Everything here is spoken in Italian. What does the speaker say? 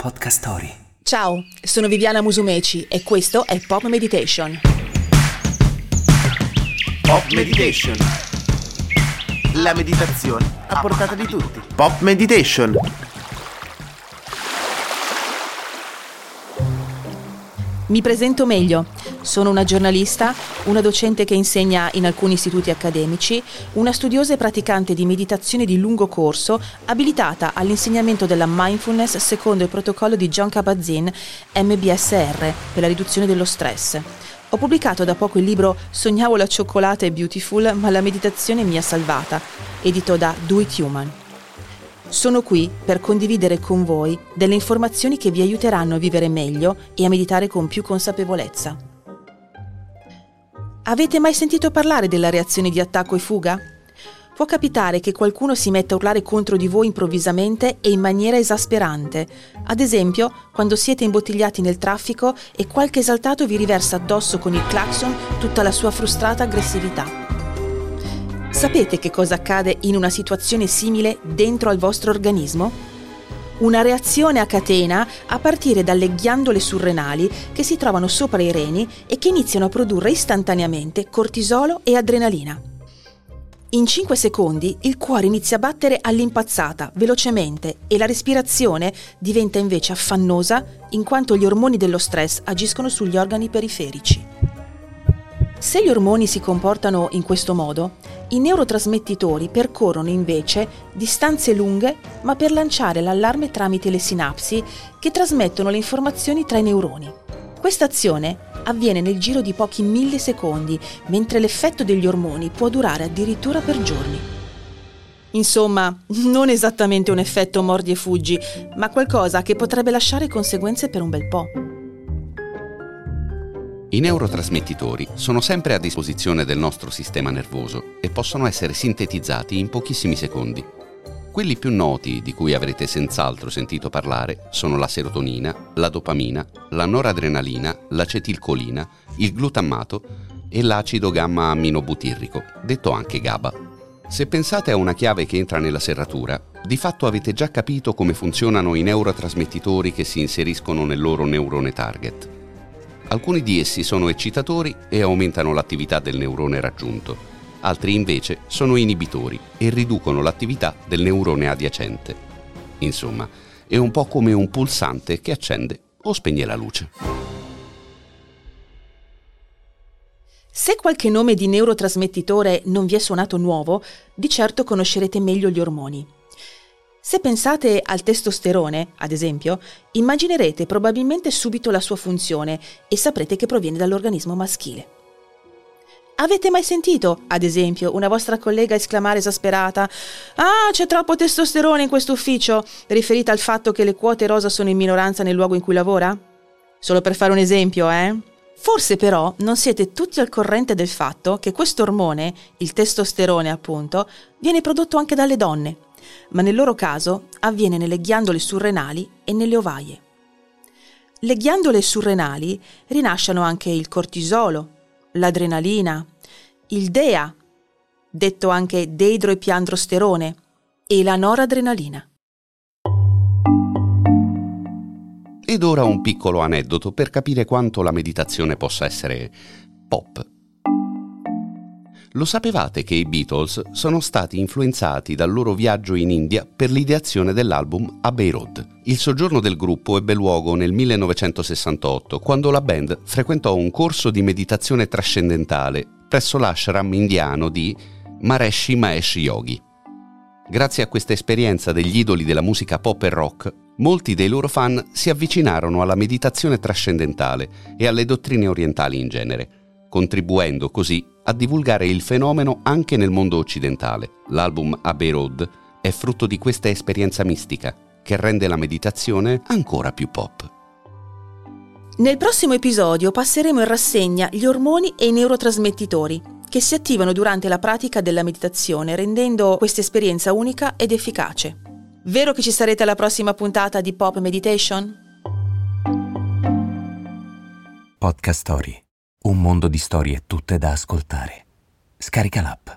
Podcast Story. Ciao, sono Viviana Musumeci e questo è Pop Meditation. Pop Meditation. La meditazione a portata di tutti. Pop Meditation. Mi presento meglio. Sono una giornalista, una docente che insegna in alcuni istituti accademici, una studiosa e praticante di meditazione di lungo corso, abilitata all'insegnamento della mindfulness secondo il protocollo di John Kabat-Zinn, MBSR, per la riduzione dello stress. Ho pubblicato da poco il libro Sognavo la cioccolata e Beautiful, ma la meditazione mi ha salvata, edito da Do It Human. Sono qui per condividere con voi delle informazioni che vi aiuteranno a vivere meglio e a meditare con più consapevolezza. Avete mai sentito parlare della reazione di attacco e fuga? Può capitare che qualcuno si metta a urlare contro di voi improvvisamente e in maniera esasperante, ad esempio quando siete imbottigliati nel traffico e qualche esaltato vi riversa addosso con il clacson tutta la sua frustrata aggressività. Sapete che cosa accade in una situazione simile dentro al vostro organismo? Una reazione a catena a partire dalle ghiandole surrenali che si trovano sopra i reni e che iniziano a produrre istantaneamente cortisolo e adrenalina. In 5 secondi il cuore inizia a battere all'impazzata, velocemente, e la respirazione diventa invece affannosa in quanto gli ormoni dello stress agiscono sugli organi periferici. Se gli ormoni si comportano in questo modo, i neurotrasmettitori percorrono invece distanze lunghe, ma per lanciare l'allarme tramite le sinapsi che trasmettono le informazioni tra i neuroni. Questa azione avviene nel giro di pochi millisecondi, mentre l'effetto degli ormoni può durare addirittura per giorni. Insomma, non esattamente un effetto mordi e fuggi, ma qualcosa che potrebbe lasciare conseguenze per un bel po'. I neurotrasmettitori sono sempre a disposizione del nostro sistema nervoso e possono essere sintetizzati in pochissimi secondi. Quelli più noti, di cui avrete senz'altro sentito parlare, sono la serotonina, la dopamina, la noradrenalina, l'acetilcolina, il glutammato e l'acido gamma-aminobutirrico, detto anche GABA. Se pensate a una chiave che entra nella serratura, di fatto avete già capito come funzionano i neurotrasmettitori che si inseriscono nel loro neurone target. Alcuni di essi sono eccitatori e aumentano l'attività del neurone raggiunto, altri invece sono inibitori e riducono l'attività del neurone adiacente. Insomma, è un po' come un pulsante che accende o spegne la luce. Se qualche nome di neurotrasmettitore non vi è suonato nuovo, di certo conoscerete meglio gli ormoni. Se pensate al testosterone, ad esempio, immaginerete probabilmente subito la sua funzione e saprete che proviene dall'organismo maschile. Avete mai sentito, ad esempio, una vostra collega esclamare esasperata «Ah, c'è troppo testosterone in questo ufficio», riferita al fatto che le quote rosa sono in minoranza nel luogo in cui lavora? Solo per fare un esempio, Forse però non siete tutti al corrente del fatto che questo ormone, il testosterone appunto, viene prodotto anche dalle donne, ma nel loro caso avviene nelle ghiandole surrenali e nelle ovaie. Le ghiandole surrenali rilasciano anche il cortisolo, l'adrenalina, il DEA, detto anche deidroepiandrosterone, e la noradrenalina. Ed ora un piccolo aneddoto per capire quanto la meditazione possa essere pop. Lo sapevate che i Beatles sono stati influenzati dal loro viaggio in India per l'ideazione dell'album Abbey Road? Il soggiorno del gruppo ebbe luogo nel 1968, quando la band frequentò un corso di meditazione trascendentale presso l'ashram indiano di Maharishi Mahesh Yogi. Grazie a questa esperienza degli idoli della musica pop e rock, molti dei loro fan si avvicinarono alla meditazione trascendentale e alle dottrine orientali in genere, contribuendo così a divulgare il fenomeno anche nel mondo occidentale. L'album Abbey Road è frutto di questa esperienza mistica che rende la meditazione ancora più pop. Nel prossimo episodio passeremo in rassegna gli ormoni e i neurotrasmettitori che si attivano durante la pratica della meditazione, rendendo questa esperienza unica ed efficace. Vero che ci sarete alla prossima puntata di Pop Meditation? Podcast Story. Un mondo di storie tutte da ascoltare. Scarica l'app.